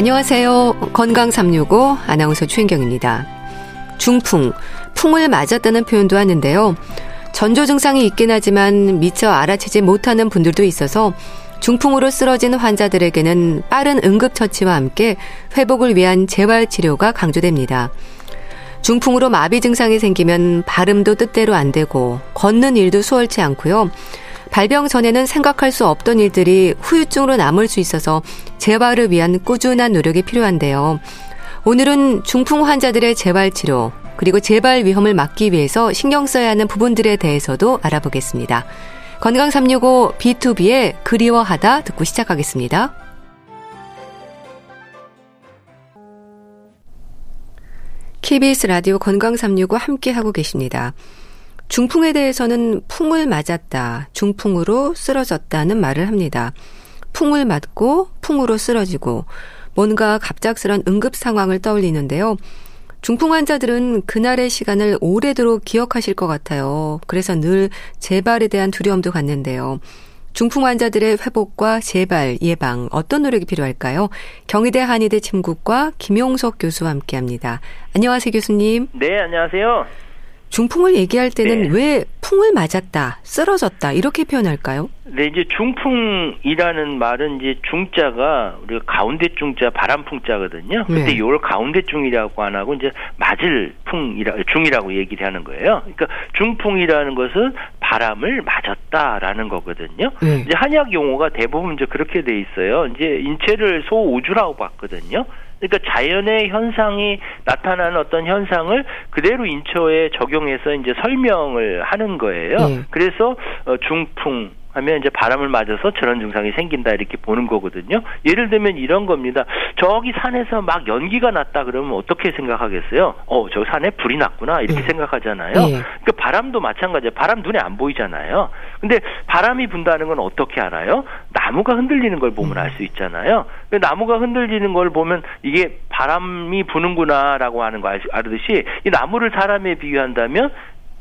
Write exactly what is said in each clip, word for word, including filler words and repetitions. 안녕하세요. 건강 삼육오 아나운서 최인경입니다. 중풍, 풍을 맞았다는 표현도 하는데요. 전조 증상이 있긴 하지만 미처 알아채지 못하는 분들도 있어서 중풍으로 쓰러진 환자들에게는 빠른 응급처치와 함께 회복을 위한 재활치료가 강조됩니다. 중풍으로 마비 증상이 생기면 발음도 뜻대로 안 되고 걷는 일도 수월치 않고요. 발병 전에는 생각할 수 없던 일들이 후유증으로 남을 수 있어서 재활을 위한 꾸준한 노력이 필요한데요. 오늘은 중풍 환자들의 재활치료 그리고 재발 위험을 막기 위해서 신경 써야 하는 부분들에 대해서도 알아보겠습니다. 건강 삼육오 비투비의 그리워하다 듣고 시작하겠습니다. 케이비에스 라디오 건강 삼육오 함께하고 계십니다. 중풍에 대해서는 풍을 맞았다, 중풍으로 쓰러졌다는 말을 합니다. 풍을 맞고 풍으로 쓰러지고 뭔가 갑작스런 응급 상황을 떠올리는데요. 중풍 환자들은 그날의 시간을 오래도록 기억하실 것 같아요. 그래서 늘 재발에 대한 두려움도 갖는데요. 중풍 환자들의 회복과 재발, 예방, 어떤 노력이 필요할까요? 경희대 한의대 침구과 김용석 교수와 함께합니다. 안녕하세요, 교수님. 네, 안녕하세요. 중풍을 얘기할 때는 네. 왜 풍을 맞았다, 쓰러졌다 이렇게 표현할까요? 네, 이제 중풍이라는 말은 이제 중자가 우리가 가운데 중자, 바람풍자거든요. 네. 근데 이걸 가운데 중이라고 안 하고 이제 맞을 풍이라 중이라고 얘기를 하는 거예요. 그러니까 중풍이라는 것은 바람을 맞았다라는 거거든요. 네. 이제 한약 용어가 대부분 이제 그렇게 돼 있어요. 이제 인체를 소우주라고 봤거든요. 그러니까 자연의 현상이 나타나는 어떤 현상을 그대로 인체에 적용해서 이제 설명을 하는 거예요. 네. 그래서 중풍 하면 이제 바람을 맞아서 저런 증상이 생긴다 이렇게 보는 거거든요. 예를 들면 이런 겁니다. 저기 산에서 막 연기가 났다 그러면 어떻게 생각하겠어요? 어, 저 산에 불이 났구나 이렇게 네. 생각하잖아요. 네. 그러니까 바람도 마찬가지예요. 바람 눈에 안 보이잖아요. 근데 바람이 분다는 건 어떻게 알아요? 나무가 흔들리는 걸 보면 알 수 있잖아요. 근데 나무가 흔들리는 걸 보면 이게 바람이 부는구나라고 하는 거 알듯이 이 나무를 사람에 비유한다면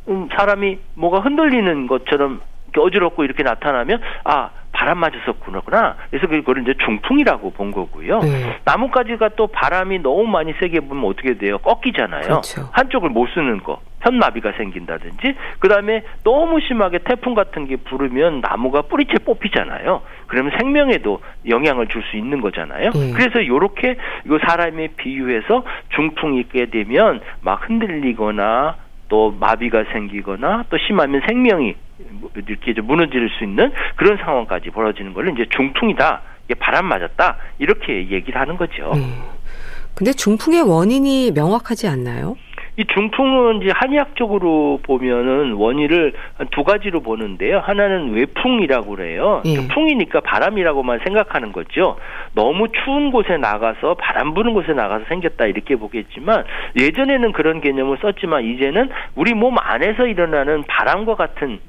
음, 사람이 뭐가 흔들리는 것처럼 어지럽고 이렇게 나타나면 아 바람 맞았었구나. 그래서 그걸 이제 중풍이라고 본 거고요. 네. 나뭇가지가 또 바람이 너무 많이 세게 불면 어떻게 돼요? 꺾이잖아요. 그렇죠. 한쪽을 못 쓰는 거. 편마비가 생긴다든지 그다음에 너무 심하게 태풍 같은 게 부르면 나무가 뿌리채 뽑히잖아요. 그러면 생명에도 영향을 줄 수 있는 거잖아요. 음. 그래서 요렇게 요 사람에 비유해서 중풍이 있게 되면 막 흔들리거나 또 마비가 생기거나 또 심하면 생명이 이렇게 이제 무너질 수 있는 그런 상황까지 벌어지는 걸 이제 중풍이다, 이게 바람 맞았다 이렇게 얘기를 하는 거죠. 음. 근데 중풍의 원인이 명확하지 않나요? 이 중풍은 이제 한의학적으로 보면은 원인을 한 두 가지로 보는데요. 하나는 외풍이라고 그래요. 예. 풍이니까 바람이라고만 생각하는 거죠. 너무 추운 곳에 나가서 바람 부는 곳에 나가서 생겼다 이렇게 보겠지만 예전에는 그런 개념을 썼지만 이제는 우리 몸 안에서 일어나는 바람과 같은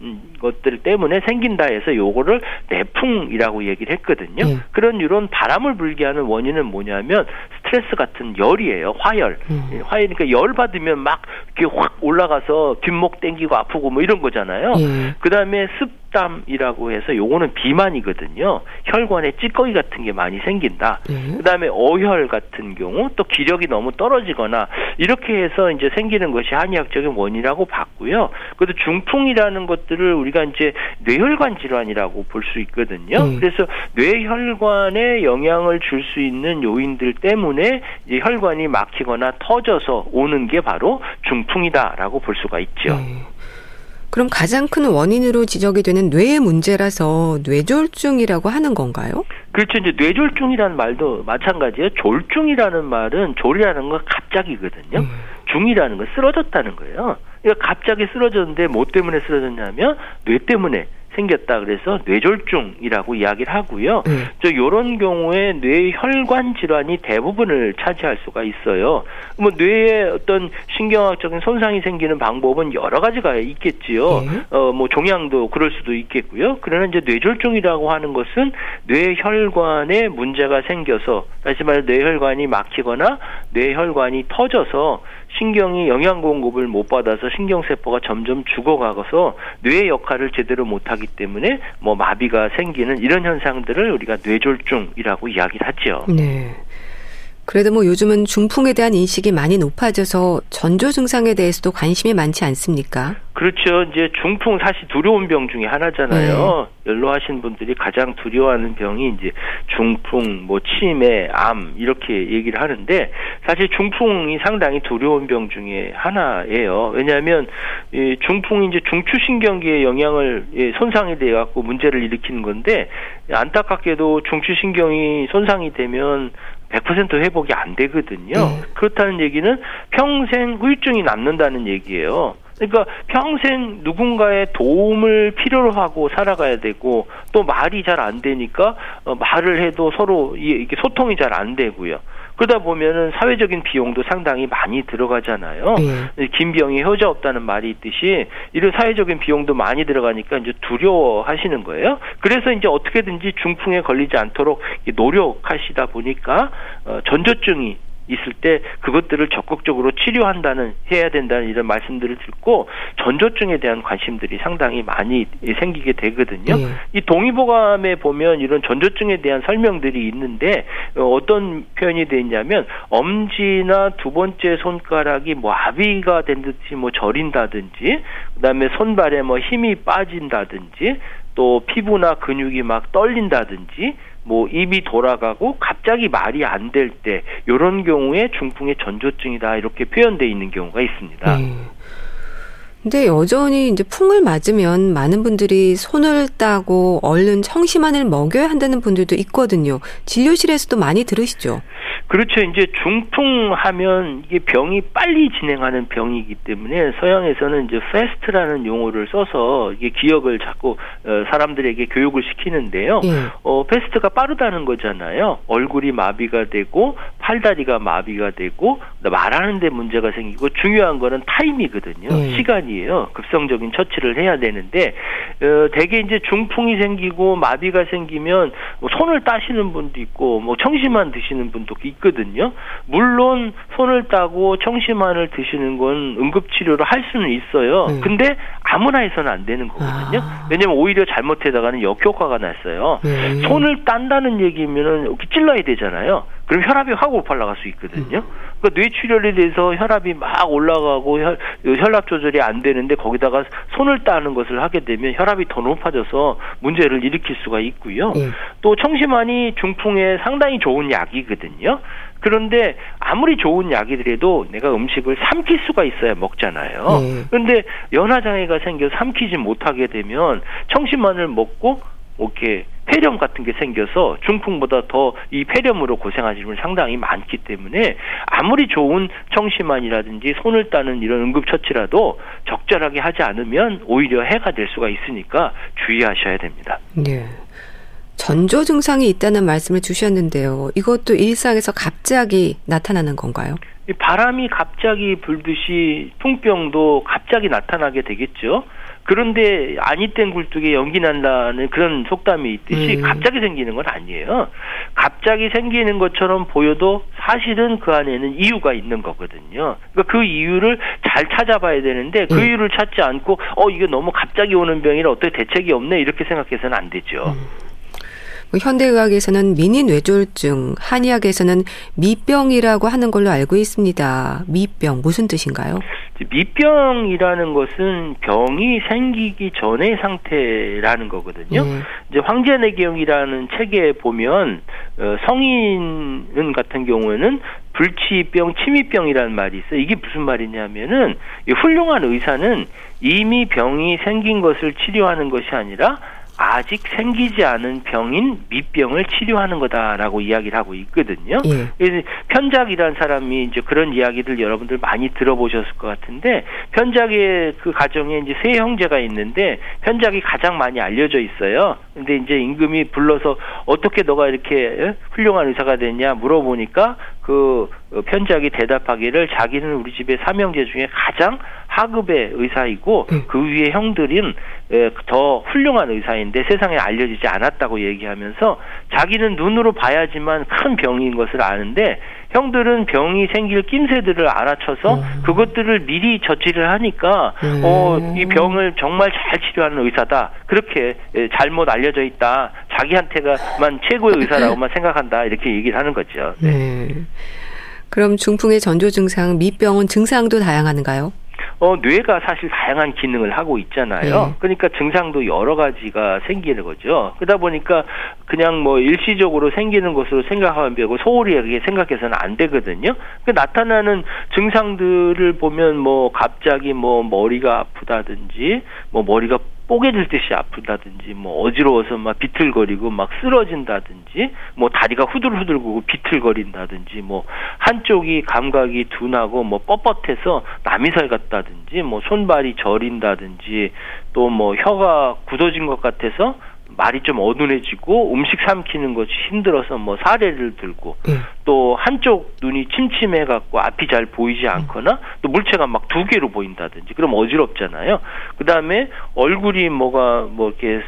것들 때문에 생긴다 해서 요거를 내풍이라고 얘기를 했거든요. 예. 그런 이런 바람을 불게 하는 원인은 뭐냐면 스트레스 같은 열이에요. 화열. 음. 화열이니까 열 받으면 막 이렇게 확 올라가서 뒷목 땡기고 아프고 뭐 이런 거잖아요. 예. 그다음에 습담이라고 해서 요거는 비만이거든요. 혈관에 찌꺼기 같은 게 많이 생긴다. 예. 그다음에 어혈 같은 경우 또 기력이 너무 떨어지거나 이렇게 해서 이제 생기는 것이 한의학적인 원인이라고 봤고요. 그래도 중풍이라는 것들을 우리가 이제 뇌혈관 질환이라고 볼 수 있거든요. 예. 그래서 뇌혈관에 영향을 줄 수 있는 요인들 때문에 이제 혈관이 막히거나 터져서 오는 게 바로 중풍이다라고 볼 수가 있죠. 음. 그럼 가장 큰 원인으로 지적이 되는 뇌의 문제라서 뇌졸중이라고 하는 건가요? 그렇죠. 이제 뇌졸중이라는 말도 마찬가지예요. 졸중이라는 말은 졸이라는 건 갑자기거든요. 음. 중이라는 건 쓰러졌다는 거예요. 그러니까 갑자기 쓰러졌는데 뭐 때문에 쓰러졌냐면 뇌 때문에 생겼다 그래서 뇌졸중이라고 이야기를 하고요. 음. 저 요런 경우에 뇌혈관 질환이 대부분을 차지할 수가 있어요. 뭐 뇌에 어떤 신경학적인 손상이 생기는 방법은 여러 가지가 있겠지요. 음. 어 뭐 종양도 그럴 수도 있겠고요. 그러나 이제 뇌졸중이라고 하는 것은 뇌혈관에 문제가 생겨서 다시 말해 뇌혈관이 막히거나 뇌혈관이 터져서 신경이 영양 공급을 못 받아서 신경세포가 점점 죽어가서 뇌의 역할을 제대로 못하기 때문에 뭐 마비가 생기는 이런 현상들을 우리가 뇌졸중이라고 이야기를 하죠. 네. 그래도 뭐 요즘은 중풍에 대한 인식이 많이 높아져서 전조 증상에 대해서도 관심이 많지 않습니까? 그렇죠. 이제 중풍 사실 두려운 병 중에 하나잖아요. 네. 연로하신 분들이 가장 두려워하는 병이 이제 중풍, 뭐 치매, 암 이렇게 얘기를 하는데 사실 중풍이 상당히 두려운 병 중에 하나예요. 왜냐하면 이 중풍이 이제 중추신경계의 영향을 예, 손상이 돼 갖고 문제를 일으키는 건데 안타깝게도 중추신경이 손상이 되면 백 퍼센트 회복이 안 되거든요. 음. 그렇다는 얘기는 평생 후유증이 남는다는 얘기예요. 그러니까 평생 누군가의 도움을 필요로 하고 살아가야 되고 또 말이 잘 안 되니까 말을 해도 서로 이게 소통이 잘 안 되고요. 그러다 보면은 사회적인 비용도 상당히 많이 들어가잖아요. 네. 긴 병이 효자 없다는 말이 있듯이 이런 사회적인 비용도 많이 들어가니까 이제 두려워하시는 거예요. 그래서 이제 어떻게든지 중풍에 걸리지 않도록 노력하시다 보니까 전조증이 있을 때 그것들을 적극적으로 치료한다는 해야 된다는 이런 말씀들을 듣고 전조증에 대한 관심들이 상당히 많이 생기게 되거든요. 네. 이 동의보감에 보면 이런 전조증에 대한 설명들이 있는데 어떤 표현이 되어 있냐면 엄지나 두 번째 손가락이 뭐 아비가 된 듯이 뭐 저린다든지 그다음에 손발에 뭐 힘이 빠진다든지 또 피부나 근육이 막 떨린다든지 뭐 입이 돌아가고 갑자기 말이 안 될 때 이런 경우에 중풍의 전조증이다 이렇게 표현되어 있는 경우가 있습니다. 네. 근데 여전히 이제 풍을 맞으면 많은 분들이 손을 따고 얼른 청심환을 먹여야 한다는 분들도 있거든요. 진료실에서도 많이 들으시죠? 그렇죠. 이제 중풍하면 이게 병이 빨리 진행하는 병이기 때문에 서양에서는 이제 패스트라는 용어를 써서 이게 기억을 자꾸 사람들에게 교육을 시키는데요. 예. 어, 패스트가 빠르다는 거잖아요. 얼굴이 마비가 되고 팔다리가 마비가 되고 말하는 데 문제가 생기고 중요한 거는 타임이거든요. 예. 시간이에요. 급성적인 처치를 해야 되는데 어, 대개 이제 중풍이 생기고 마비가 생기면 뭐 손을 따시는 분도 있고 뭐 청심환 드시는 분도 있고 거든요. 물론 손을 따고 청심환을 드시는 건 응급치료로 할 수는 있어요. 네. 근데 아무나 해서는 안 되는 거거든요. 아. 왜냐면 오히려 잘못하다가는 역효과가 났어요. 네. 손을 딴다는 얘기면은 이렇게 찔러야 되잖아요. 그럼 혈압이 확 올라갈 수 있거든요. 그러니까 뇌출혈에 대해서 혈압이 막 올라가고 혈, 혈압 조절이 안 되는데 거기다가 손을 따는 것을 하게 되면 혈압이 더 높아져서 문제를 일으킬 수가 있고요. 네. 또 청심환이 중풍에 상당히 좋은 약이거든요. 그런데 아무리 좋은 약이더라도 내가 음식을 삼킬 수가 있어야 먹잖아요. 네. 그런데 연화장애가 생겨서 삼키지 못하게 되면 청심환을 먹고 이렇게 폐렴 같은 게 생겨서 중풍보다 더 이 폐렴으로 고생하시는 분이 상당히 많기 때문에 아무리 좋은 청심환이라든지 손을 따는 이런 응급처치라도 적절하게 하지 않으면 오히려 해가 될 수가 있으니까 주의하셔야 됩니다. 네. 전조 증상이 있다는 말씀을 주셨는데요. 이것도 일상에서 갑자기 나타나는 건가요? 바람이 갑자기 불듯이 풍병도 갑자기 나타나게 되겠죠. 그런데 아니 땐 굴뚝에 연기 난다는 그런 속담이 있듯이 음. 갑자기 생기는 건 아니에요. 갑자기 생기는 것처럼 보여도 사실은 그 안에는 이유가 있는 거거든요. 그러니까 그 이유를 잘 찾아봐야 되는데 그 음. 이유를 찾지 않고 어 이게 너무 갑자기 오는 병이라 어떻게 대책이 없네 이렇게 생각해서는 안 되죠. 음. 현대의학에서는 미니뇌졸중, 한의학에서는 미병이라고 하는 걸로 알고 있습니다. 미병, 무슨 뜻인가요? 미병이라는 것은 병이 생기기 전의 상태라는 거거든요. 네. 이제 황제내경이라는 책에 보면 성인 같은 경우에는 불치병, 치미병이라는 말이 있어요. 이게 무슨 말이냐면은 훌륭한 의사는 이미 병이 생긴 것을 치료하는 것이 아니라 아직 생기지 않은 병인 미병을 치료하는 거다라고 이야기를 하고 있거든요. 예. 그래서 편작이라는 사람이 이제 그런 이야기들 여러분들 많이 들어보셨을 것 같은데 편작의 그 가정에 이제 세 형제가 있는데 편작이 가장 많이 알려져 있어요. 근데 이제 임금이 불러서 어떻게 너가 이렇게 훌륭한 의사가 됐냐 물어보니까 그 편작이 대답하기를 자기는 우리 집의 삼형제 중에 가장 하급의 의사이고 음. 그 위에 형들은 더 훌륭한 의사인데 세상에 알려지지 않았다고 얘기하면서 자기는 눈으로 봐야지만 큰 병인 것을 아는데 형들은 병이 생길 낌새들을 알아쳐서 음. 그것들을 미리 저지를 하니까 음. 어, 이 병을 정말 잘 치료하는 의사다. 그렇게 잘못 알려져 있다. 자기한테가만 최고의 의사라고만 생각한다 이렇게 얘기를 하는 거죠. 네. 네. 그럼 중풍의 전조 증상, 미병은 증상도 다양한가요? 어, 뇌가 사실 다양한 기능을 하고 있잖아요. 네. 그러니까 증상도 여러 가지가 생기는 거죠. 그러다 보니까 그냥 뭐 일시적으로 생기는 것으로 생각하면 되고 소홀히 생각해서는 안 되거든요. 그 나타나는 증상들을 보면 뭐 갑자기 뭐 머리가 아프다든지 뭐 머리가 뽀개질 듯이 아프다든지, 뭐 어지러워서 막 비틀거리고 막 쓰러진다든지, 뭐 다리가 후들후들고 비틀거린다든지, 뭐 한쪽이 감각이 둔하고 뭐 뻣뻣해서 남이설 같다든지, 뭐 손발이 저린다든지, 또 뭐 혀가 굳어진 것 같아서 말이 좀 어눌해지고 음식 삼키는 것이 힘들어서 뭐 사레를 들고 음. 또 한쪽 눈이 침침해갖고 앞이 잘 보이지 않거나 또 물체가 막 두 개로 보인다든지 그럼 어지럽잖아요. 그 다음에 얼굴이 뭐가 뭐 이렇게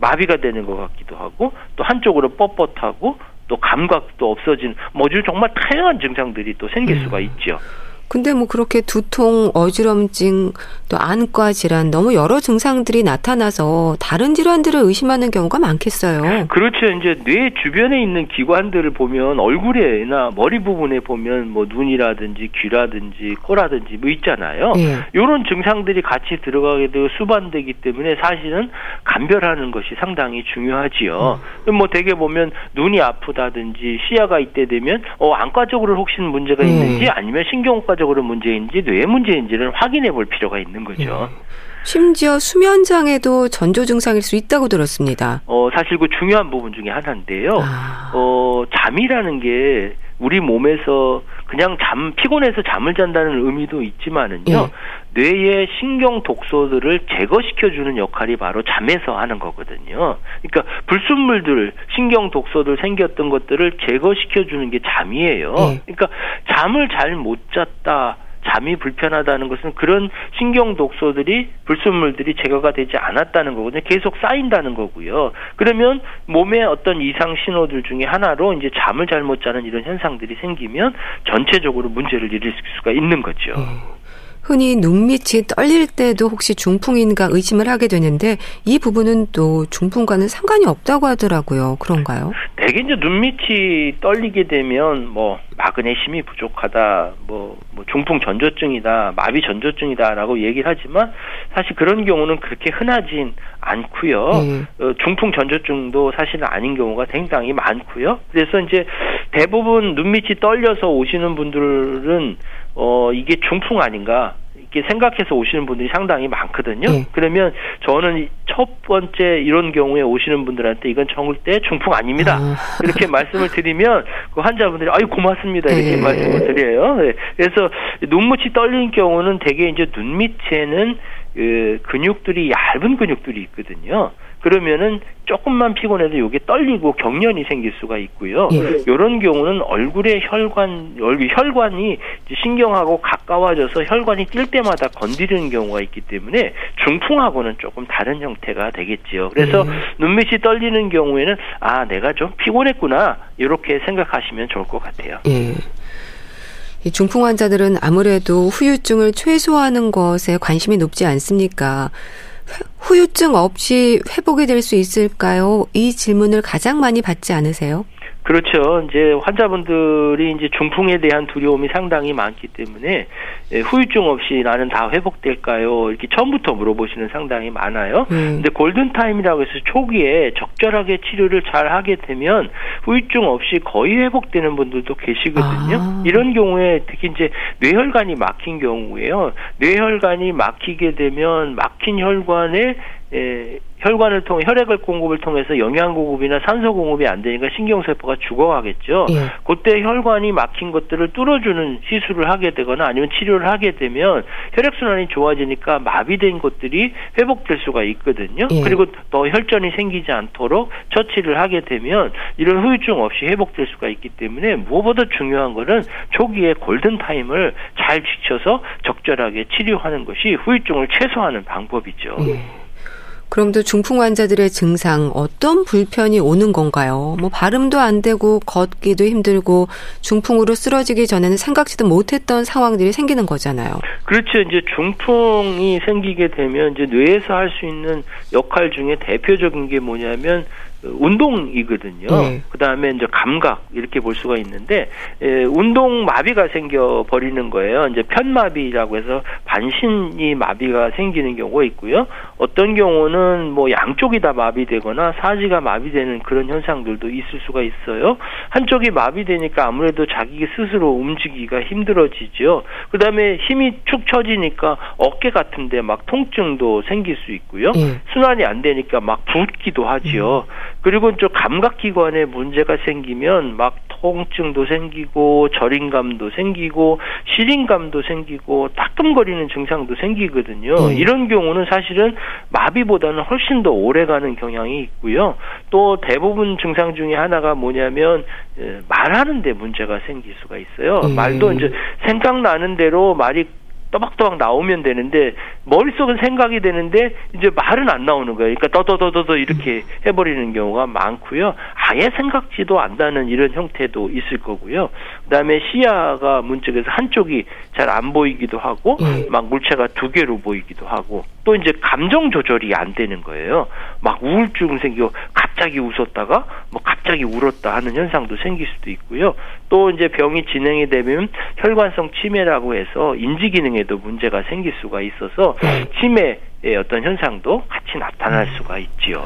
마비가 되는 것 같기도 하고 또 한쪽으로 뻣뻣하고 또 감각도 없어지는 뭐 정말 다양한 증상들이 또 생길 음. 수가 있죠. 근데 뭐 그렇게 두통, 어지럼증, 또 안과 질환 너무 여러 증상들이 나타나서 다른 질환들을 의심하는 경우가 많겠어요. 그렇죠. 이제 뇌 주변에 있는 기관들을 보면 얼굴에나 머리 부분에 보면 뭐 눈이라든지 귀라든지 코라든지 뭐 있잖아요. 네. 이런 증상들이 같이 들어가게 되고 수반되기 때문에 사실은 감별하는 것이 상당히 중요하지요. 음. 뭐 되게 보면 눈이 아프다든지 시야가 이때 되면 어 안과적으로 혹시 문제가 있는지 네. 아니면 신경과 적으로 문제인지 뇌 문제인지를 확인해 볼 필요가 있는 거죠. 네. 심지어 수면 장애도 전조 증상일 수 있다고 들었습니다. 어 사실 그 중요한 부분 중에 하나인데요. 아... 어 잠이라는 게 우리 몸에서 그냥 잠 피곤해서 잠을 잔다는 의미도 있지만은요. 네. 뇌의 신경 독소들을 제거시켜주는 역할이 바로 잠에서 하는 거거든요. 그러니까 불순물들, 신경 독소들 생겼던 것들을 제거시켜주는 게 잠이에요. 네. 그러니까 잠을 잘 못 잤다. 잠이 불편하다는 것은 그런 신경 독소들이 불순물들이 제거가 되지 않았다는 거거든요. 계속 쌓인다는 거고요. 그러면 몸의 어떤 이상 신호들 중에 하나로 이제 잠을 잘 못 자는 이런 현상들이 생기면 전체적으로 문제를 일으킬 수가 있는 거죠. 음. 흔히 눈밑이 떨릴 때도 혹시 중풍인가 의심을 하게 되는데 이 부분은 또 중풍과는 상관이 없다고 하더라고요. 그런가요? 되게 이제 눈밑이 떨리게 되면 뭐 마그네슘이 부족하다, 뭐, 뭐 중풍 전조증이다, 마비 전조증이다라고 얘기를 하지만 사실 그런 경우는 그렇게 흔하진 않고요. 음. 어, 중풍 전조증도 사실은 아닌 경우가 굉장히 많고요. 그래서 이제 대부분 눈밑이 떨려서 오시는 분들은 어 이게 중풍 아닌가 이렇게 생각해서 오시는 분들이 상당히 많거든요. 네. 그러면 저는 첫 번째 이런 경우에 오시는 분들한테 이건 절대 중풍 아닙니다. 아. 이렇게 말씀을 드리면 그 환자분들이 아유 고맙습니다 이렇게 네. 말씀을 드려요. 네. 그래서 눈밑이 떨리는 경우는 대개 이제 눈 밑에는 그 근육들이 얇은 근육들이 있거든요. 그러면은 조금만 피곤해도 이게 떨리고 경련이 생길 수가 있고요. 예. 이런 경우는 얼굴의 혈관, 얼굴 혈관이 신경하고 가까워져서 혈관이 뛸 때마다 건드리는 경우가 있기 때문에 중풍하고는 조금 다른 형태가 되겠지요. 그래서 예. 눈밑이 떨리는 경우에는 아 내가 좀 피곤했구나 이렇게 생각하시면 좋을 것 같아요. 예. 이 중풍 환자들은 아무래도 후유증을 최소화하는 것에 관심이 높지 않습니까? 후유증 없이 회복이 될 수 있을까요? 이 질문을 가장 많이 받지 않으세요? 그렇죠. 이제 환자분들이 이제 중풍에 대한 두려움이 상당히 많기 때문에 후유증 없이 나는 다 회복될까요? 이렇게 처음부터 물어보시는 상당히 많아요. 음. 근데 골든타임이라고 해서 초기에 적절하게 치료를 잘 하게 되면 후유증 없이 거의 회복되는 분들도 계시거든요. 아. 이런 경우에 특히 이제 뇌혈관이 막힌 경우에요. 뇌혈관이 막히게 되면 막힌 혈관에 에, 혈관을 통해 혈액을 공급을 통해서 영양 공급이나 산소 공급이 안 되니까 신경세포가 죽어가겠죠. 예. 그때 혈관이 막힌 것들을 뚫어주는 시술을 하게 되거나 아니면 치료를 하게 되면 혈액순환이 좋아지니까 마비된 것들이 회복될 수가 있거든요. 예. 그리고 더 혈전이 생기지 않도록 처치를 하게 되면 이런 후유증 없이 회복될 수가 있기 때문에 무엇보다 중요한 거는 초기에 골든타임을 잘 지켜서 적절하게 치료하는 것이 후유증을 최소화하는 방법이죠. 예. 그럼 또 중풍 환자들의 증상 어떤 불편이 오는 건가요? 뭐 발음도 안 되고 걷기도 힘들고 중풍으로 쓰러지기 전에는 생각지도 못했던 상황들이 생기는 거잖아요. 그렇죠. 이제 중풍이 생기게 되면 이제 뇌에서 할 수 있는 역할 중에 대표적인 게 뭐냐면 운동이거든요. 네. 그 다음에 이제 감각 이렇게 볼 수가 있는데 예, 운동 마비가 생겨 버리는 거예요. 이제 편마비라고 해서 반신이 마비가 생기는 경우가 있고요. 어떤 경우는 뭐 양쪽이 다 마비되거나 사지가 마비되는 그런 현상들도 있을 수가 있어요. 한쪽이 마비되니까 아무래도 자기 스스로 움직이기가 힘들어지죠. 그 다음에 힘이 축 처지니까 어깨 같은데 막 통증도 생길 수 있고요. 네. 순환이 안 되니까 막 붓기도 하지요. 음. 그리고 좀 감각기관에 문제가 생기면 막 통증도 생기고 저림감도 생기고 시린감도 생기고 따끔거리는 증상도 생기거든요. 음. 이런 경우는 사실은 마비보다는 훨씬 더 오래가는 경향이 있고요. 또 대부분 증상 중에 하나가 뭐냐면 말하는 데 문제가 생길 수가 있어요. 음. 말도 이제 생각나는 대로 말이 또박또박 나오면 되는데 머릿속은 생각이 되는데 이제 말은 안 나오는 거예요. 그러니까 떠떠떠떠 이렇게 해버리는 경우가 많고요. 아예 생각지도 않다는 이런 형태도 있을 거고요. 그다음에 시야가 문쪽에서 한쪽이 잘 안 보이기도 하고 막 물체가 두 개로 보이기도 하고 또 이제 감정 조절이 안 되는 거예요. 막 우울증 생기고 갑자기 웃었다가 뭐 갑자기 울었다 하는 현상도 생길 수도 있고요. 또 이제 병이 진행이 되면 혈관성 치매라고 해서 인지 기능에도 문제가 생길 수가 있어서 치매의 어떤 현상도 같이 나타날 수가 있지요.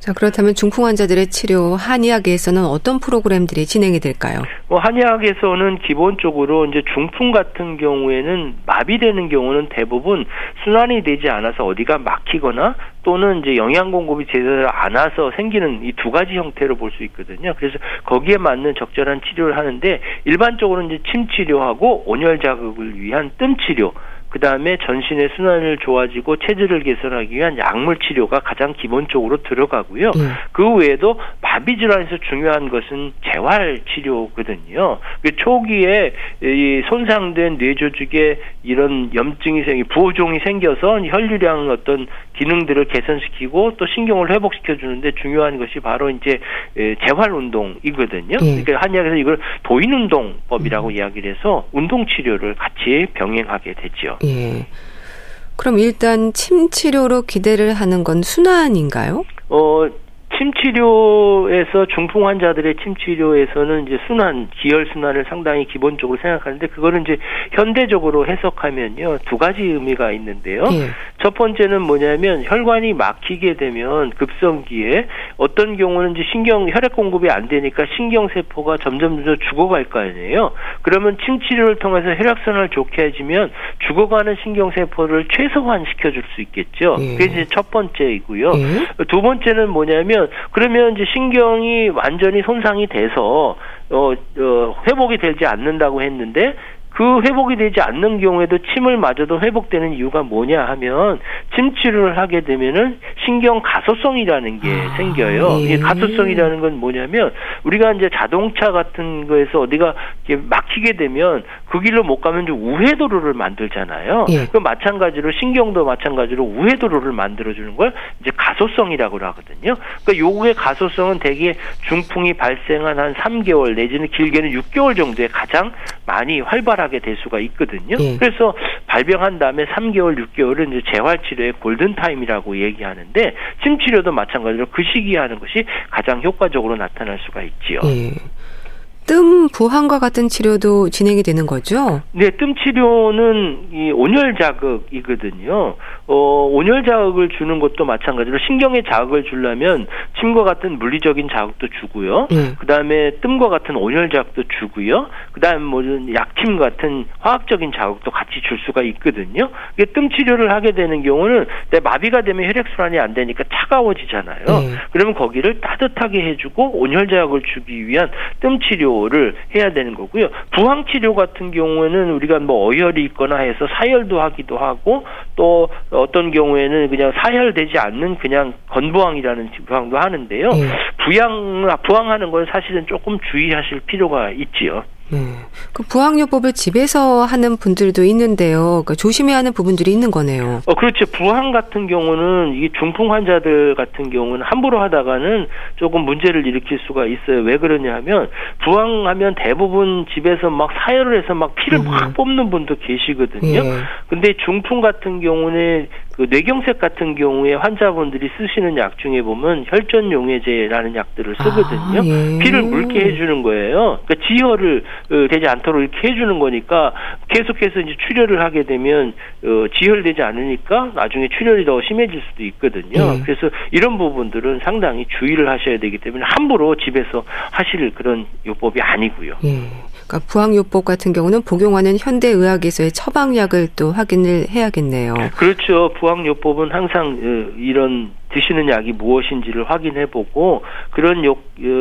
자, 그렇다면 중풍 환자들의 치료 한의학에서는 어떤 프로그램들이 진행이 될까요? 뭐 한의학에서는 기본적으로 이제 중풍 같은 경우에는 마비되는 경우는 대부분 순환이 되지 않아서 어디가 막히거나 또는 이제 영양 공급이 제대로 안 와서 생기는 이 두 가지 형태로 볼 수 있거든요. 그래서 거기에 맞는 적절한 치료를 하는데 일반적으로는 이제 침 치료하고 온열 자극을 위한 뜸 치료. 그 다음에 전신의 순환을 좋아지고 체질을 개선하기 위한 약물 치료가 가장 기본적으로 들어가고요. 네. 그 외에도 마비 질환에서 중요한 것은 재활 치료거든요. 초기에 이 손상된 뇌 조직에 이런 염증이 생기, 부호종이 생겨서 혈류량 어떤 기능들을 개선시키고 또 신경을 회복시켜 주는데 중요한 것이 바로 이제 재활 운동이거든요. 네. 그러니까 한의학에서 이걸 도인 운동법이라고 네. 이야기를 해서 운동 치료를 같이 병행하게 되죠. 예. 그럼 일단 침 치료로 기대를 하는 건 순환인가요? 어, 침 치료에서 중풍 환자들의 침 치료에서는 이제 순환, 기혈 순환을 상당히 기본적으로 생각하는데 그거는 이제 현대적으로 해석하면요. 두 가지 의미가 있는데요. 예. 첫 번째는 뭐냐면 혈관이 막히게 되면 급성기에 어떤 경우는 이제 신경 혈액 공급이 안 되니까 신경 세포가 점점 점점 죽어갈 거 아니에요. 그러면 침 치료를 통해서 혈액 순환을 좋게 해주면 죽어가는 신경 세포를 최소화시켜 줄 수 있겠죠. 예. 그게 이제 첫 번째이고요. 예. 두 번째는 뭐냐면 그러면 이제 신경이 완전히 손상이 돼서 어, 어, 회복이 되지 않는다고 했는데 그 회복이 되지 않는 경우에도 침을 맞아도 회복되는 이유가 뭐냐 하면 침 치료를 하게 되면은 신경 가소성이라는 게 아, 생겨요. 예. 이 가소성이라는 건 뭐냐면 우리가 이제 자동차 같은 거에서 어디가 막히게 되면 그 길로 못 가면 좀 우회도로를 만들잖아요. 예. 그 마찬가지로 신경도 마찬가지로 우회도로를 만들어주는 걸 이제 가소성이라고 하거든요. 그러니까 요구의 가소성은 대개 중풍이 발생한 한 삼 개월 내지는 길게는 육 개월 정도에 가장 많이 활발한 하게 될 수가 있거든요. 예. 그래서 발병한 다음에 삼 개월, 육 개월은 이제 재활치료의 골든타임이라고 얘기하는데 침치료도 마찬가지로 그 시기에 하는 것이 가장 효과적으로 나타날 수가 있지요. 예. 뜸 부항과 같은 치료도 진행이 되는 거죠? 네, 뜸 치료는 이 온열 자극이거든요. 어, 온열 자극을 주는 것도 마찬가지로 신경에 자극을 주려면 침과 같은 물리적인 자극도 주고요. 음. 그 다음에 뜸과 같은 온열 자극도 주고요. 그 다음에 뭐 약침 같은 화학적인 자극도 같이 줄 수가 있거든요. 이게 뜸 치료를 하게 되는 경우는 마비가 되면 혈액순환이 안 되니까 차가워지잖아요. 음. 그러면 거기를 따뜻하게 해주고 온열 자극을 주기 위한 뜸 치료 를 해야 되는 거고요. 부항 치료 같은 경우에는 우리가 뭐 어혈이 있거나 해서 사혈도 하기도 하고 또 어떤 경우에는 그냥 사혈되지 않는 그냥 건부항이라는 부항도 하는데요. 네. 부항 부항하는 건 사실은 조금 주의하실 필요가 있지요. 네. 그 부항요법을 집에서 하는 분들도 있는데요. 그러니까 조심해야 하는 부분들이 있는 거네요. 어, 그렇죠. 부항 같은 경우는 이 중풍 환자들 같은 경우는 함부로 하다가는 조금 문제를 일으킬 수가 있어요. 왜 그러냐면 부항하면 대부분 집에서 막 사혈을 해서 막 피를 음. 막 뽑는 분도 계시거든요. 예. 근데 중풍 같은 경우는 그 뇌경색 같은 경우에 환자분들이 쓰시는 약 중에 보면 혈전용해제라는 약들을 쓰거든요. 아, 예. 피를 묽게 해주는 거예요. 그러니까 지혈을 어, 되지 않도록 이렇게 해주는 거니까 계속해서 이제 출혈을 하게 되면 어, 지혈되지 않으니까 나중에 출혈이 더 심해질 수도 있거든요. 예. 그래서 이런 부분들은 상당히 주의를 하셔야 되기 때문에 함부로 집에서 하실 그런 요법이 아니고요. 예. 그러니까 부항요법 같은 경우는 복용하는 현대의학에서의 처방약을 또 확인을 해야겠네요. 그렇죠. 부항요법은 항상 이런 드시는 약이 무엇인지를 확인해보고 그런